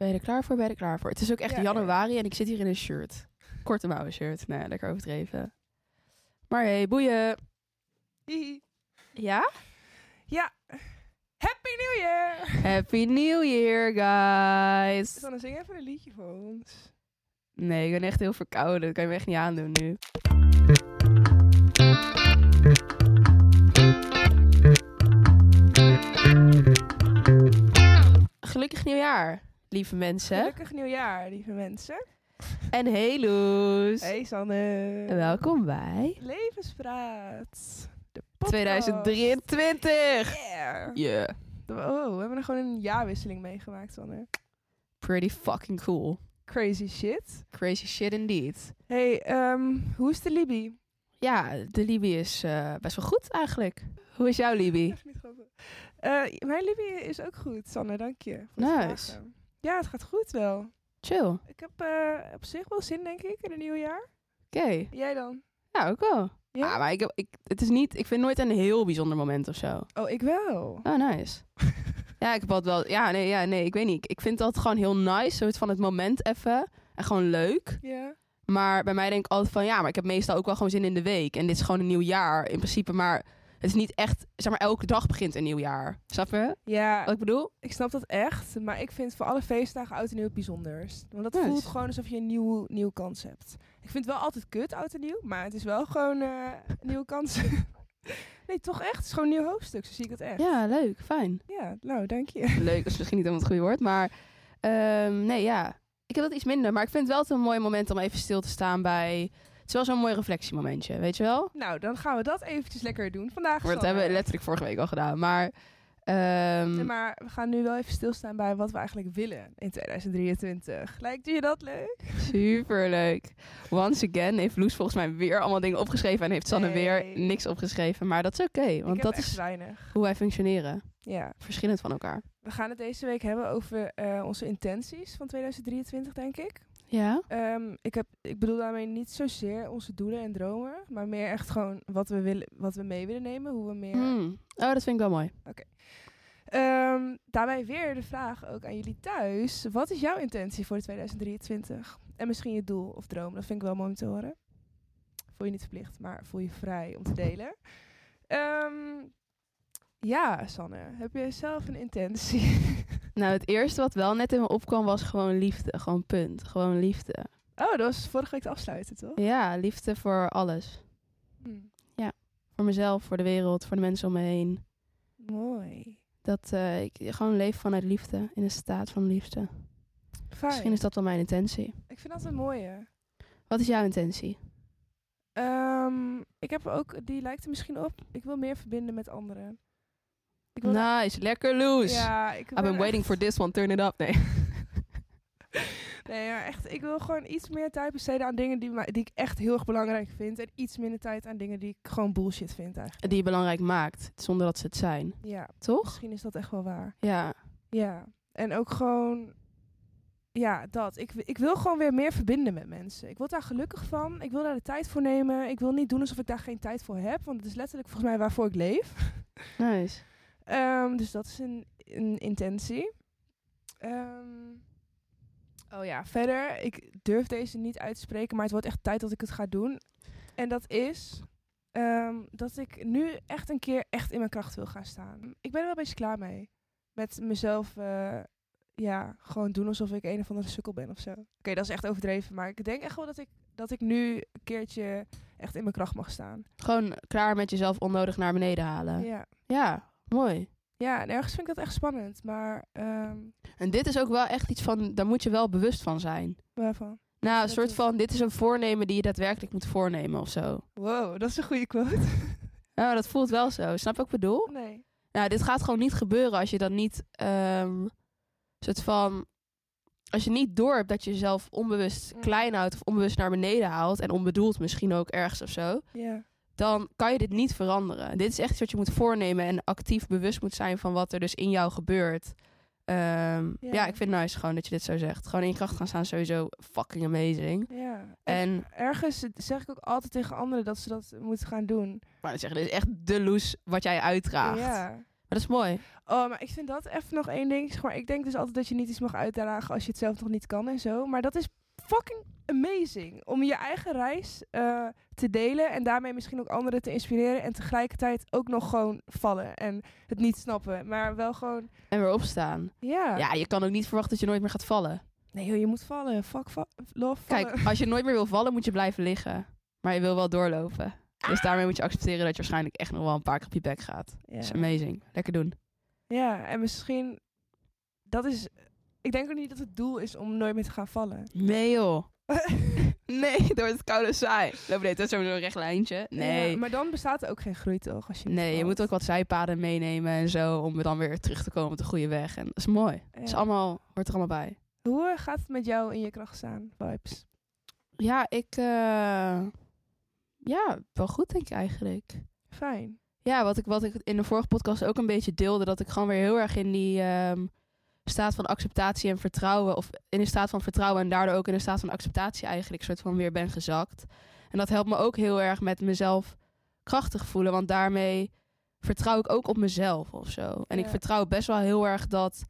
Ben je er klaar voor? Ben je er klaar voor? Het is ook echt januari en ik zit hier in een shirt. Korte mouwen shirt. Nou, lekker overdreven. Maar hey, boeien. Hihi. Ja? Ja. Happy New Year! Happy New Year, guys. Sanne, zing even een liedje voor ons. Nee, ik ben echt heel verkouden. Dat kan je me echt niet aandoen nu. Gelukkig nieuwjaar, lieve mensen. Gelukkig nieuwjaar, lieve mensen. En hey Loes. Hey Sanne. En welkom bij Levenspraat. De podcast. 2023. Yeah. Yeah. Oh, we hebben er gewoon een jaarwisseling meegemaakt, Sanne. Pretty fucking cool. Crazy shit. Crazy shit indeed. Hey, hoe is de Libi? Ja, de Libi is best wel goed eigenlijk. Hoe is jouw Libi? Echt niet grappig. Mijn Libi is ook goed, Sanne, dank je. Nice. Ja, het gaat goed wel. Chill. Ik heb op zich wel zin, denk ik, in het nieuwe jaar. Oké. Jij dan? Ja, ook wel. Ja, maar ik vind nooit een heel bijzonder moment of zo. Oh, ik wel. Oh, nice. Ja, ik heb altijd wel... Ja, nee, ik weet niet. Ik vind dat gewoon heel nice, soort van het moment even. En gewoon leuk. Ja. Yeah. Maar bij mij denk ik altijd van, ja, maar ik heb meestal ook wel gewoon zin in de week. En dit is gewoon een nieuw jaar in principe, maar... Het is niet echt, zeg maar, elke dag begint een nieuw jaar. Snap je? Ja. Wat ik bedoel? Ik snap dat echt. Maar ik vind voor alle feestdagen oud en nieuw het bijzonders. Want dat voelt gewoon alsof je een nieuwe kans hebt. Ik vind het wel altijd kut, oud en nieuw. Maar het is wel gewoon een nieuwe kans. Nee, toch echt. Het is gewoon een nieuw hoofdstuk. Zo zie ik dat echt. Ja, leuk. Fijn. Ja, nou, dank je. Leuk is misschien niet helemaal het goede woord. Maar nee, ja. Ik heb dat iets minder. Maar ik vind het wel een mooi moment om even stil te staan bij... Het is wel zo'n mooi reflectiemomentje, weet je wel? Nou, dan gaan we dat eventjes lekker doen. Vandaag. Maar dat hebben we letterlijk vorige week al gedaan. Maar, nee, maar we gaan nu wel even stilstaan bij wat we eigenlijk willen in 2023. Lijkt je dat leuk? Superleuk. Once again heeft Loes volgens mij weer allemaal dingen opgeschreven. En heeft Sanne weer niks opgeschreven. Maar dat is oké, want dat is weinig. Hoe wij functioneren. Ja. Verschillend van elkaar. We gaan het deze week hebben over onze intenties van 2023, denk ik. Ja. Ik bedoel daarmee niet zozeer onze doelen en dromen, maar meer echt gewoon wat we mee willen nemen, hoe we meer... Oh, dat vind ik wel mooi. Oké. Daarbij weer de vraag ook aan jullie thuis. Wat is jouw intentie voor 2023? En misschien je doel of droom, dat vind ik wel mooi om te horen. Voel je niet verplicht, maar voel je vrij om te delen. Ja, Sanne, heb jij zelf een intentie? Nou, het eerste wat wel net in me opkwam was gewoon liefde. Gewoon punt. Gewoon liefde. Oh, dat was vorige week te afsluiten, toch? Ja, liefde voor alles. Ja, voor mezelf, voor de wereld, voor de mensen om me heen. Mooi. Dat ik gewoon leef vanuit liefde, in een staat van liefde. Fijn. Misschien is dat wel mijn intentie. Ik vind dat een mooie. Wat is jouw intentie? Ik heb ook, die lijkt er misschien op, ik wil meer verbinden met anderen. Nice, lekker Loes. Ja, I've been waiting for this one, turn it up. Nee. Nee, maar echt, ik wil gewoon iets meer tijd besteden aan dingen die ik echt heel erg belangrijk vind. En iets minder tijd aan dingen die ik gewoon bullshit vind eigenlijk. Die je belangrijk maakt, zonder dat ze het zijn. Ja. Toch? Misschien is dat echt wel waar. Ja. Ja. En ook gewoon... Ja, dat. Ik wil gewoon weer meer verbinden met mensen. Ik word daar gelukkig van. Ik wil daar de tijd voor nemen. Ik wil niet doen alsof ik daar geen tijd voor heb. Want het is letterlijk volgens mij waarvoor ik leef. Nice. Dus dat is een intentie. Oh ja, verder. Ik durf deze niet uit te spreken, maar het wordt echt tijd dat ik het ga doen. En dat is dat ik nu echt een keer echt in mijn kracht wil gaan staan. Ik ben er wel een beetje klaar mee. Met mezelf gewoon doen alsof ik een of andere sukkel ben of zo. Oké, dat is echt overdreven. Maar ik denk echt wel dat ik nu een keertje echt in mijn kracht mag staan. Gewoon klaar met jezelf onnodig naar beneden halen. Ja. Ja. Mooi. Ja, en ergens vind ik dat echt spannend, maar... En dit is ook wel echt iets van, daar moet je wel bewust van zijn. Waarvan? Nou, een soort van, dit is een voornemen die je daadwerkelijk moet voornemen of zo. Wow, dat is een goede quote. Nou, dat voelt wel zo. Snap je wat ik bedoel? Nee. Nou, dit gaat gewoon niet gebeuren als je dan niet... soort van... Als je niet door hebt dat je jezelf onbewust klein houdt of onbewust naar beneden haalt... en onbedoeld misschien ook ergens of zo... Ja. Dan kan je dit niet veranderen. Dit is echt iets wat je moet voornemen en actief bewust moet zijn van wat er dus in jou gebeurt. Ja, ik vind het nice gewoon dat je dit zo zegt. Gewoon in je kracht gaan staan, sowieso fucking amazing. Ja. En ergens zeg ik ook altijd tegen anderen dat ze dat moeten gaan doen. Maar dan zeggen, dit is echt de Loes wat jij uitdraagt. Ja. Maar dat is mooi. Oh, maar ik vind dat even nog één ding. Zeg maar, ik denk dus altijd dat je niet iets mag uitdragen als je het zelf nog niet kan en zo. Maar dat is fucking amazing. Om je eigen reis te delen en daarmee misschien ook anderen te inspireren. En tegelijkertijd ook nog gewoon vallen en het niet snappen. Maar wel gewoon... En weer opstaan. Ja. Ja, je kan ook niet verwachten dat je nooit meer gaat vallen. Nee joh, je moet vallen. Fuck, love vallen. Kijk, als je nooit meer wil vallen, moet je blijven liggen. Maar je wil wel doorlopen. Dus daarmee moet je accepteren dat je waarschijnlijk echt nog wel een paar keer op je bek gaat. Ja. Dat is amazing. Lekker doen. Ja, en misschien... Dat is... Ik denk ook niet dat het doel is om nooit meer te gaan vallen. Nee joh. Nee, door het koude saai. Nee, dat is zo'n recht lijntje. Nee. Ja, maar dan bestaat er ook geen groei toch? Als je nee, je moet ook wat zijpaden meenemen en zo. Om dan weer terug te komen op de goede weg. En dat is mooi. Ja. Dat is allemaal, hoort er allemaal bij. Hoe gaat het met jou in je kracht staan? Vibes. Ja, ik... Ja, wel goed denk ik eigenlijk. Fijn. Ja, wat ik in de vorige podcast ook een beetje deelde, dat ik gewoon weer heel erg in die staat van acceptatie en vertrouwen, of in de staat van vertrouwen en daardoor ook in de staat van acceptatie eigenlijk soort van weer ben gezakt. En dat helpt me ook heel erg met mezelf krachtig voelen, want daarmee vertrouw ik ook op mezelf of zo. En ja. Ik vertrouw best wel heel erg dat...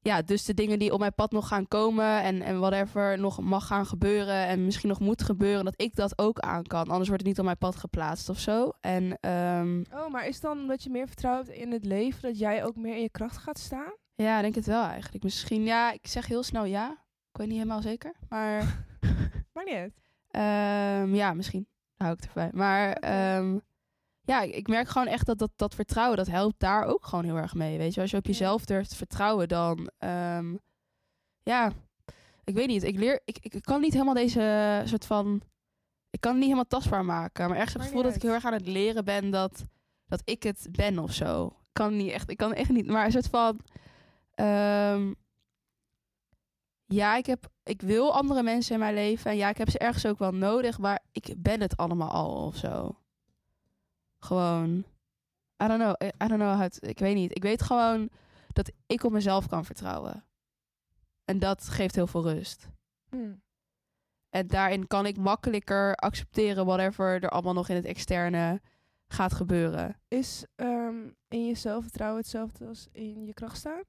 Ja, dus de dingen die op mijn pad nog gaan komen en whatever nog mag gaan gebeuren en misschien nog moet gebeuren, dat ik dat ook aan kan. Anders wordt het niet op mijn pad geplaatst of zo. En, Oh, maar is het dan omdat je meer vertrouwt in het leven, dat jij ook meer in je kracht gaat staan? Ja, ik denk het wel eigenlijk. Misschien, ja, ik zeg heel snel ja. Ik weet niet helemaal zeker, maar... Maakt niet uit. Ja, misschien. Daar hou ik erbij. Maar... Ja, ik merk gewoon echt dat vertrouwen, dat helpt daar ook gewoon heel erg mee, weet je. Als je op jezelf durft te vertrouwen, dan, ja, ik weet niet. Ik kan niet helemaal deze soort van, ik kan het niet helemaal tastbaar maken. Maar ergens heb ik het gevoel dat ik heel erg aan het leren ben dat ik het ben of zo. Ik kan echt niet, maar een soort van, ja, ik wil andere mensen in mijn leven. En ja, ik heb ze ergens ook wel nodig, maar ik ben het allemaal al of zo. Gewoon, I don't know, ik weet niet. Ik weet gewoon dat ik op mezelf kan vertrouwen. En dat geeft heel veel rust. Mm. En daarin kan ik makkelijker accepteren whatever er allemaal nog in het externe gaat gebeuren. Is in jezelf vertrouwen hetzelfde als in je kracht staan?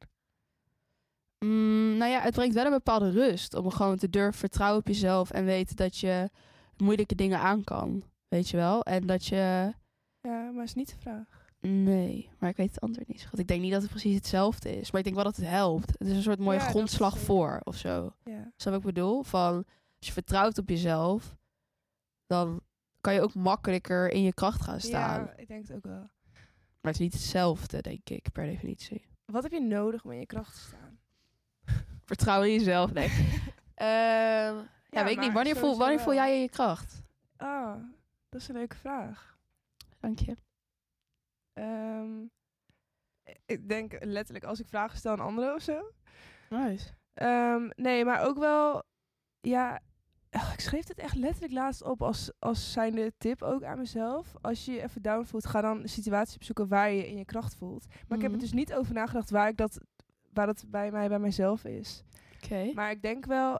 Nou ja, het brengt wel een bepaalde rust om gewoon te durven vertrouwen op jezelf en weten dat je moeilijke dingen aan kan. Weet je wel? En dat je... Ja, maar dat is niet de vraag. Nee, maar ik weet het antwoord niet zo goed. Ik denk niet dat het precies hetzelfde is. Maar ik denk wel dat het helpt. Het is een soort mooie grondslag voor of zo. Ja. Snap ik bedoel? Van, als je vertrouwt op jezelf, dan kan je ook makkelijker in je kracht gaan staan. Ja, ik denk het ook wel. Maar het is niet hetzelfde, denk ik, per definitie. Wat heb je nodig om in je kracht te staan? Vertrouwen in jezelf, denk ik. Ja, weet ik niet. Wanneer voel jij in je kracht? Ah, dat is een leuke vraag. Dank je. Ik denk letterlijk als ik vragen stel aan anderen of zo. Nice. Nee, maar ook wel... Ja, ik schreef dit echt letterlijk laatst op als zijnde tip ook aan mezelf. Als je je even down voelt, ga dan een situatie opzoeken waar je in je kracht voelt. Maar ik heb er dus niet over nagedacht waar het bij mijzelf is. Okay. Maar ik denk wel...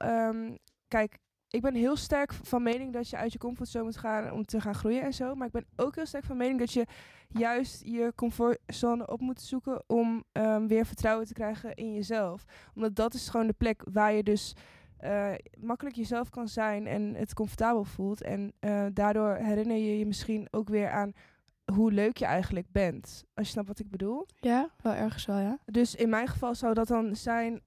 Kijk... Ik ben heel sterk van mening dat je uit je comfortzone moet gaan om te gaan groeien en zo. Maar ik ben ook heel sterk van mening dat je juist je comfortzone op moet zoeken om weer vertrouwen te krijgen in jezelf. Omdat dat is gewoon de plek waar je dus makkelijk jezelf kan zijn en het comfortabel voelt. En daardoor herinner je je misschien ook weer aan hoe leuk je eigenlijk bent. Als je snapt wat ik bedoel. Ja, wel ergens wel, ja. Dus in mijn geval zou dat dan zijn...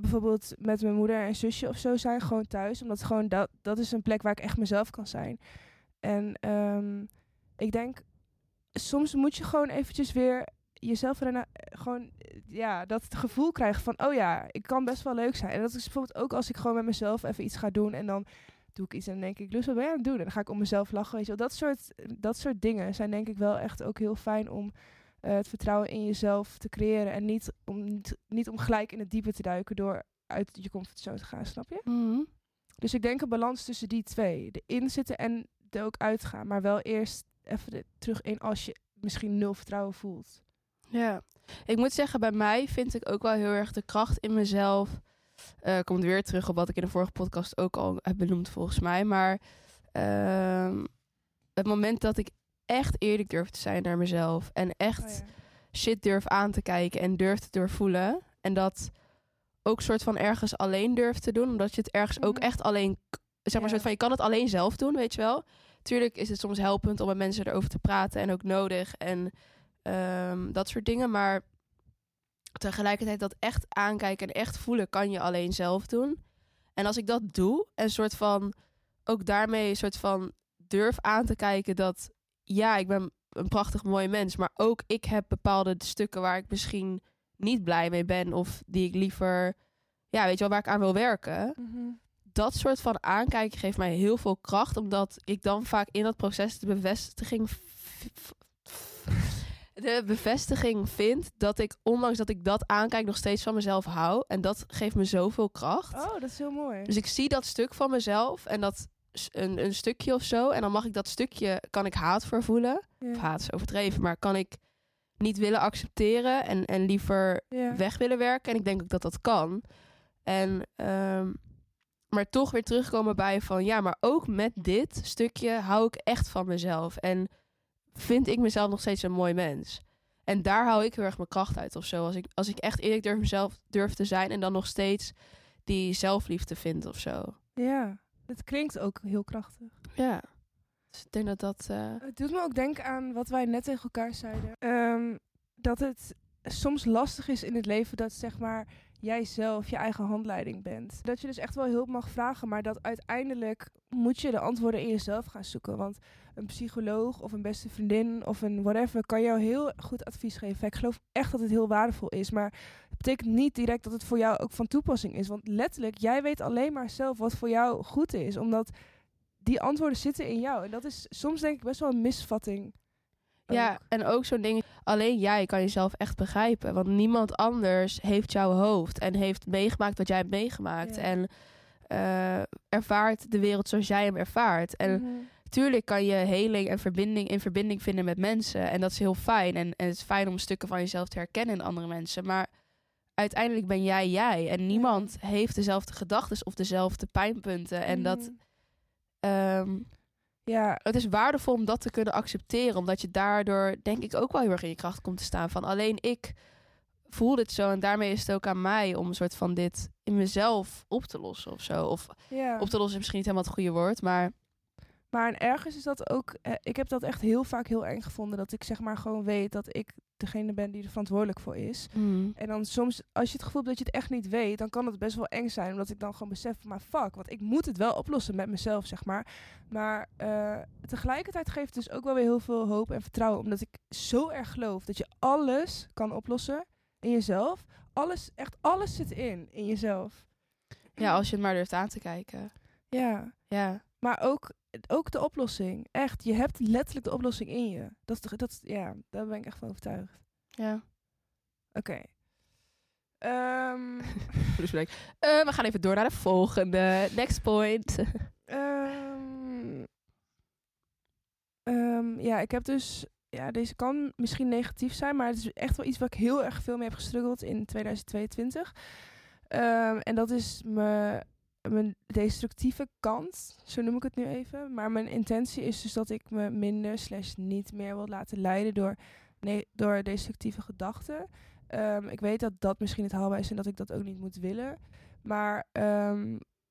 bijvoorbeeld met mijn moeder en zusje of zo zijn. Gewoon thuis. Omdat gewoon dat is een plek waar ik echt mezelf kan zijn. En ik denk... Soms moet je gewoon eventjes weer jezelf... Gewoon, ja, dat het gevoel krijgen van... Oh ja, ik kan best wel leuk zijn. En dat is bijvoorbeeld ook als ik gewoon met mezelf even iets ga doen. En dan... doe ik iets en dan denk ik, Loes, wat ben je aan het doen? En dan ga ik om mezelf lachen, weet je wel. Dat soort dingen zijn denk ik wel echt ook heel fijn om het vertrouwen in jezelf te creëren. En niet om gelijk in het diepe te duiken door uit je comfortzone te gaan, snap je? Mm-hmm. Dus ik denk een balans tussen die twee. De inzitten en er ook uitgaan. Maar wel eerst even terug in als je misschien 0 vertrouwen voelt. Ja, ik moet zeggen, bij mij vind ik ook wel heel erg de kracht in mezelf... Komt weer terug op wat ik in de vorige podcast ook al heb benoemd volgens mij. Maar het moment dat ik echt eerlijk durf te zijn naar mezelf. En echt shit durf aan te kijken en durf te doorvoelen. En dat ook soort van ergens alleen durft te doen. Omdat je het ergens ook echt alleen... Zeg maar, soort van, je kan het alleen zelf doen, weet je wel. Tuurlijk is het soms helpend om met mensen erover te praten. En ook nodig. En dat soort dingen. Maar tegelijkertijd dat echt aankijken en echt voelen kan je alleen zelf doen. En als ik dat doe en soort van... ook daarmee soort van durf aan te kijken dat... ja, ik ben een prachtig mooi mens. Maar ook ik heb bepaalde stukken waar ik misschien niet blij mee ben. Of die ik liever... ja, weet je wel, waar ik aan wil werken. Mm-hmm. Dat soort van aankijken geeft mij heel veel kracht. Omdat ik dan vaak in dat proces de bevestiging... de bevestiging vind dat ik, ondanks dat ik dat aankijk, nog steeds van mezelf hou. En dat geeft me zoveel kracht. Oh, dat is heel mooi. Dus ik zie dat stuk van mezelf en dat een stukje of zo. En dan mag ik dat stukje, kan ik haat voor voelen. Ja. Of haat is overdreven, maar kan ik niet willen accepteren en liever weg willen werken. En ik denk ook dat dat kan. En maar toch weer terugkomen bij van, ja, maar ook met dit stukje hou ik echt van mezelf. En vind ik mezelf nog steeds een mooi mens. En daar hou ik heel erg mijn kracht uit of zo. Als ik echt eerlijk durf te zijn en dan nog steeds die zelfliefde vind of zo. Ja, dat klinkt ook heel krachtig. Ja, dus ik denk dat dat... Het doet me ook denken aan wat wij net tegen elkaar zeiden. Dat het soms lastig is in het leven dat, zeg maar, jij zelf je eigen handleiding bent. Dat je dus echt wel hulp mag vragen, maar dat uiteindelijk moet je de antwoorden in jezelf gaan zoeken. Want een psycholoog of een beste vriendin of een whatever kan jou heel goed advies geven. Ik geloof echt dat het heel waardevol is, maar het betekent niet direct dat het voor jou ook van toepassing is. Want letterlijk, jij weet alleen maar zelf wat voor jou goed is, omdat die antwoorden zitten in jou. En dat is soms, denk ik, best wel een misvatting. Ja, en ook zo'n ding. Alleen jij kan jezelf echt begrijpen. Want niemand anders heeft jouw hoofd. En heeft meegemaakt wat jij hebt meegemaakt. Ja. En ervaart de wereld zoals jij hem ervaart. En tuurlijk kan je heling en verbinding vinden met mensen. En dat is heel fijn. En het is fijn om stukken van jezelf te herkennen in andere mensen. Maar uiteindelijk ben jij. En niemand heeft dezelfde gedachtes of dezelfde pijnpunten. En dat... ja, het is waardevol om dat te kunnen accepteren. Omdat je daardoor, denk ik, ook wel heel erg in je kracht komt te staan. Van alleen ik voel dit zo. En daarmee is het ook aan mij om een soort van dit in mezelf op te lossen of zo. Of op te lossen is misschien niet helemaal het goede woord, maar... Maar ergens is dat ook... Ik heb dat echt heel vaak heel eng gevonden. Dat ik, zeg maar, gewoon weet dat ik degene ben die er verantwoordelijk voor is. Mm. En dan soms, als je het gevoel hebt dat je het echt niet weet, dan kan het best wel eng zijn. Omdat ik dan gewoon besef, maar fuck, want ik moet het wel oplossen met mezelf, zeg maar. Maar tegelijkertijd geeft het dus ook wel weer heel veel hoop en vertrouwen. Omdat ik zo erg geloof dat je alles kan oplossen in jezelf. Alles, echt alles zit in jezelf. Ja, als je het maar durft aan te kijken. Ja. Maar ook de oplossing. Echt, je hebt letterlijk de oplossing in je. Dat, daar ben ik echt van overtuigd. Ja. Oké. We gaan even door naar de volgende. Next point. Ik heb dus... Ja, deze kan misschien negatief zijn, maar het is echt wel iets waar ik heel erg veel mee heb gestruggeld in 2022. En dat is mijn destructieve kant, zo noem ik het nu even. Maar mijn intentie is dus dat ik me minder / niet meer wil laten leiden door destructieve gedachten. Ik weet dat dat misschien het haalbaar is en dat ik dat ook niet moet willen. Maar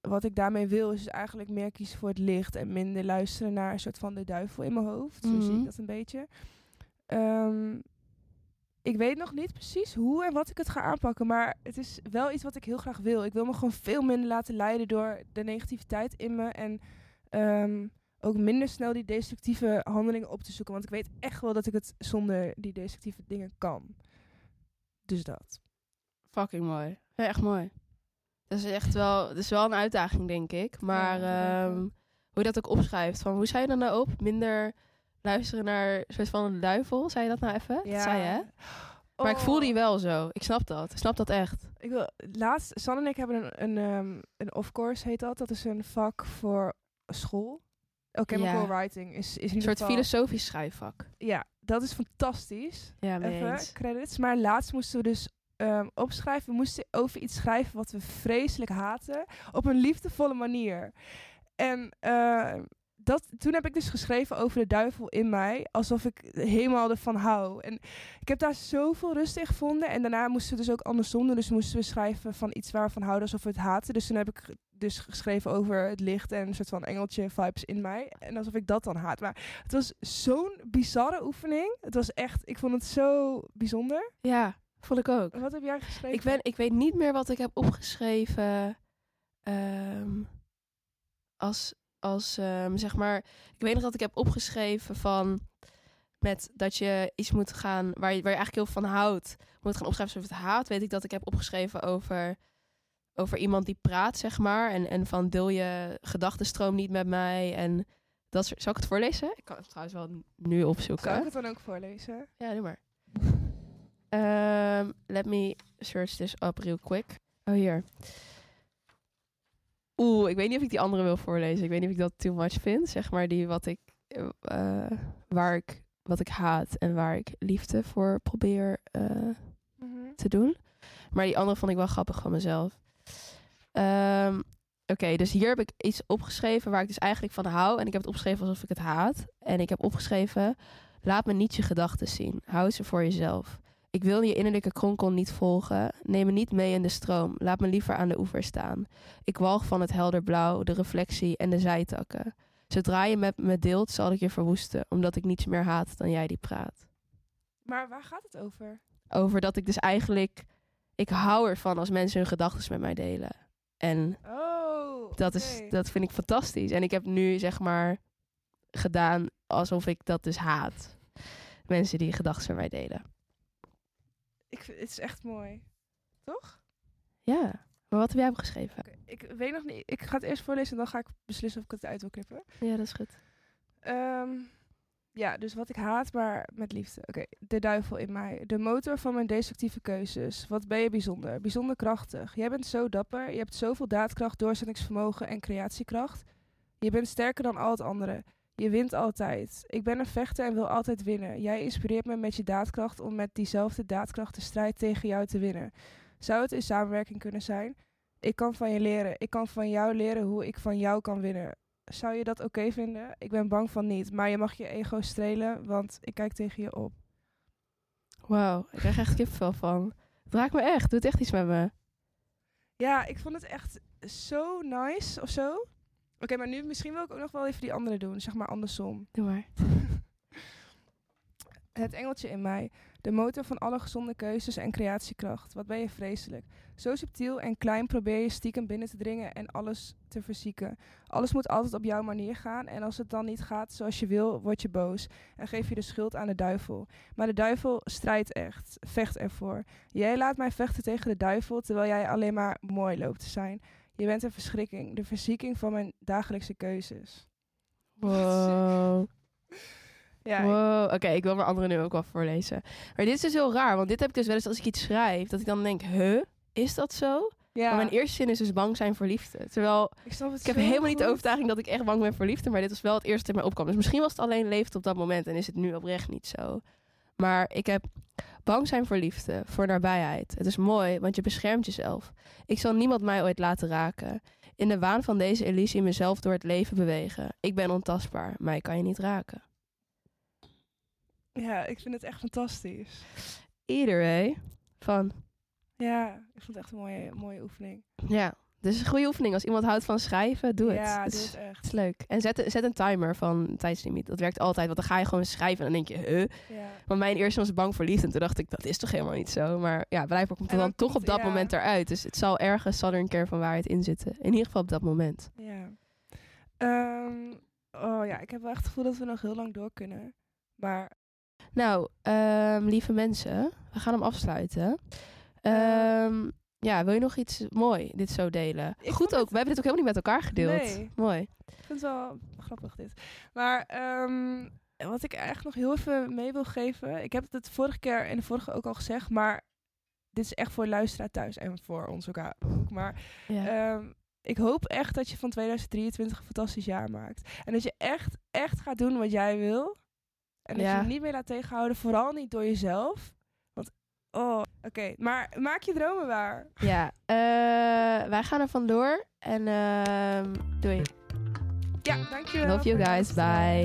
wat ik daarmee wil is eigenlijk meer kiezen voor het licht en minder luisteren naar een soort van de duivel in mijn hoofd. Mm-hmm. Zo zie ik dat een beetje. Ik weet nog niet precies hoe en wat ik het ga aanpakken, maar het is wel iets wat ik heel graag wil. Ik wil me gewoon veel minder laten leiden door de negativiteit in me en ook minder snel die destructieve handelingen op te zoeken. Want ik weet echt wel dat ik het zonder die destructieve dingen kan. Dus dat. Fucking mooi. Ja, echt mooi. Dat is wel een uitdaging, denk ik. Maar ja, hoe je dat ook opschrijft, van hoe zei je dan nou op? Minder... luisteren naar een soort van een duivel. Zei je dat nou even? Ja. Dat zei je, hè? Maar ik voel die wel zo. Ik snap dat. Ik snap dat echt. Laatst, Sanne en ik hebben een off-course, heet dat. Dat is een vak voor school. Chemical writing is een soort filosofisch schrijfvak. Ja, dat is fantastisch. Ja, even credits. Maar laatst moesten we dus opschrijven. We moesten over iets schrijven wat we vreselijk haten. Op een liefdevolle manier. En toen heb ik dus geschreven over de duivel in mij. Alsof ik helemaal ervan hou. En ik heb daar zoveel rust in gevonden. En daarna moesten we dus ook andersom doen. Dus moesten we schrijven van iets waar we van houden alsof we het haten. Dus toen heb ik dus geschreven over het licht en een soort van engeltje vibes in mij. En alsof ik dat dan haat. Maar het was zo'n bizarre oefening. Het was echt, ik vond het zo bijzonder. Ja, vond ik ook. Wat heb jij geschreven? Ik weet niet meer wat ik heb opgeschreven. Zeg maar, ik weet nog dat ik heb opgeschreven van met dat je iets moet gaan waar je eigenlijk heel van houdt, moet gaan opschrijven over het haat. Weet ik dat ik heb opgeschreven over iemand die praat, zeg maar, en van deel je gedachtenstroom niet met mij en dat soort. Zal ik het voorlezen? Ik kan het trouwens wel nu opzoeken. Zal ik het dan ook voorlezen? Ja, doe maar. Let me search this up real quick. Oh, hier. Oeh, ik weet niet of ik die andere wil voorlezen. Ik weet niet of ik dat too much vind. Zeg maar die wat ik haat en waar ik liefde voor probeer te doen. Maar die andere vond ik wel grappig van mezelf. Oké, dus hier heb ik iets opgeschreven waar ik dus eigenlijk van hou. En ik heb het opgeschreven alsof ik het haat. En ik heb opgeschreven, laat me niet je gedachten zien. Hou ze voor jezelf. Ik wil je innerlijke kronkel niet volgen. Neem me niet mee in de stroom. Laat me liever aan de oever staan. Ik walg van het helder blauw, de reflectie en de zijtakken. Zodra je met me deelt, zal ik je verwoesten. Omdat ik niets meer haat dan jij die praat. Maar waar gaat het over? Over dat ik dus eigenlijk... Ik hou ervan als mensen hun gedachten met mij delen. En dat vind ik fantastisch. En ik heb nu zeg maar gedaan alsof ik dat dus haat. Mensen die gedachten met mij delen. Het is echt mooi. Toch? Ja. Maar wat heb jij opgeschreven? Okay, ik weet nog niet. Ik ga het eerst voorlezen en dan ga ik beslissen of ik het uit wil knippen. Ja, dat is goed. Dus wat ik haat, maar met liefde. Oké, de duivel in mij. De motor van mijn destructieve keuzes. Wat ben je bijzonder? Bijzonder krachtig. Jij bent zo dapper. Je hebt zoveel daadkracht, doorzettingsvermogen en creatiekracht. Je bent sterker dan al het andere. Je wint altijd. Ik ben een vechter en wil altijd winnen. Jij inspireert me met je daadkracht om met diezelfde daadkracht de strijd tegen jou te winnen. Zou het in samenwerking kunnen zijn? Ik kan van je leren. Ik kan van jou leren hoe ik van jou kan winnen. Zou je dat oké vinden? Ik ben bang van niet. Maar je mag je ego strelen, want ik kijk tegen je op. Wauw, ik krijg echt kipvel van. Het raakt me echt. Doet echt iets met me. Ja, ik vond het echt zo nice of zo. Oké, maar nu misschien wil ik ook nog wel even die andere doen. Zeg maar andersom. Doe maar. Het engeltje in mij. De motor van alle gezonde keuzes en creatiekracht. Wat ben je vreselijk. Zo subtiel en klein probeer je stiekem binnen te dringen en alles te verzieken. Alles moet altijd op jouw manier gaan. En als het dan niet gaat zoals je wil, word je boos. En geef je de schuld aan de duivel. Maar de duivel strijdt echt. Vecht ervoor. Jij laat mij vechten tegen de duivel, terwijl jij alleen maar mooi loopt te zijn. Je bent een verschrikking, de verzieking van mijn dagelijkse keuzes. Wow. Ja, wow. Oké, ik wil mijn andere nu ook wel voorlezen. Maar dit is dus heel raar, want dit heb ik dus wel eens als ik iets schrijf, dat ik dan denk, is dat zo? Ja. Maar mijn eerste zin is dus bang zijn voor liefde. Terwijl, ik heb helemaal niet de overtuiging dat ik echt bang ben voor liefde, maar dit was wel het eerste dat mij opkwam. Dus misschien was het alleen leefd op dat moment en is het nu oprecht niet zo. Maar ik heb bang zijn voor liefde, voor nabijheid. Het is mooi, want je beschermt jezelf. Ik zal niemand mij ooit laten raken. In de waan van deze illusie mezelf door het leven bewegen. Ik ben ontastbaar, mij kan je niet raken. Ja, ik vind het echt fantastisch. Either way, van. Ja, ik vond het echt een mooie oefening. Ja, dit is een goede oefening. Als iemand houdt van schrijven, doe het. Ja, doe het echt. Het is leuk. En zet een timer van tijdslimiet. Dat werkt altijd, want dan ga je gewoon schrijven en dan denk je... Ja. Want mijn eerste was bang voor liefde. En toen dacht ik, dat is toch helemaal niet zo? Maar ja, blijkbaar komt het dan toch op dat moment eruit. Dus het zal ergens er een keer van waarheid in zitten. In ieder geval op dat moment. Ja. Ik heb wel echt het gevoel dat we nog heel lang door kunnen. Maar... Nou, lieve mensen, we gaan hem afsluiten. Ja, wil je nog iets mooi dit zo delen? Goed ook, we hebben dit ook helemaal niet met elkaar gedeeld. Nee. Mooi. Ik vind het wel grappig dit. Maar wat ik echt nog heel even mee wil geven... Ik heb het vorige keer en de vorige ook al gezegd... maar dit is echt voor luisteraar thuis en voor ons ook. Maar ik hoop echt dat je van 2023 een fantastisch jaar maakt. En dat je echt, echt gaat doen wat jij wil. En dat je niet meer laat tegenhouden, vooral niet door jezelf... Oké, maar maak je dromen waar. Ja, wij gaan er vandoor en doei. Ja, dankjewel. Love you guys. Bye.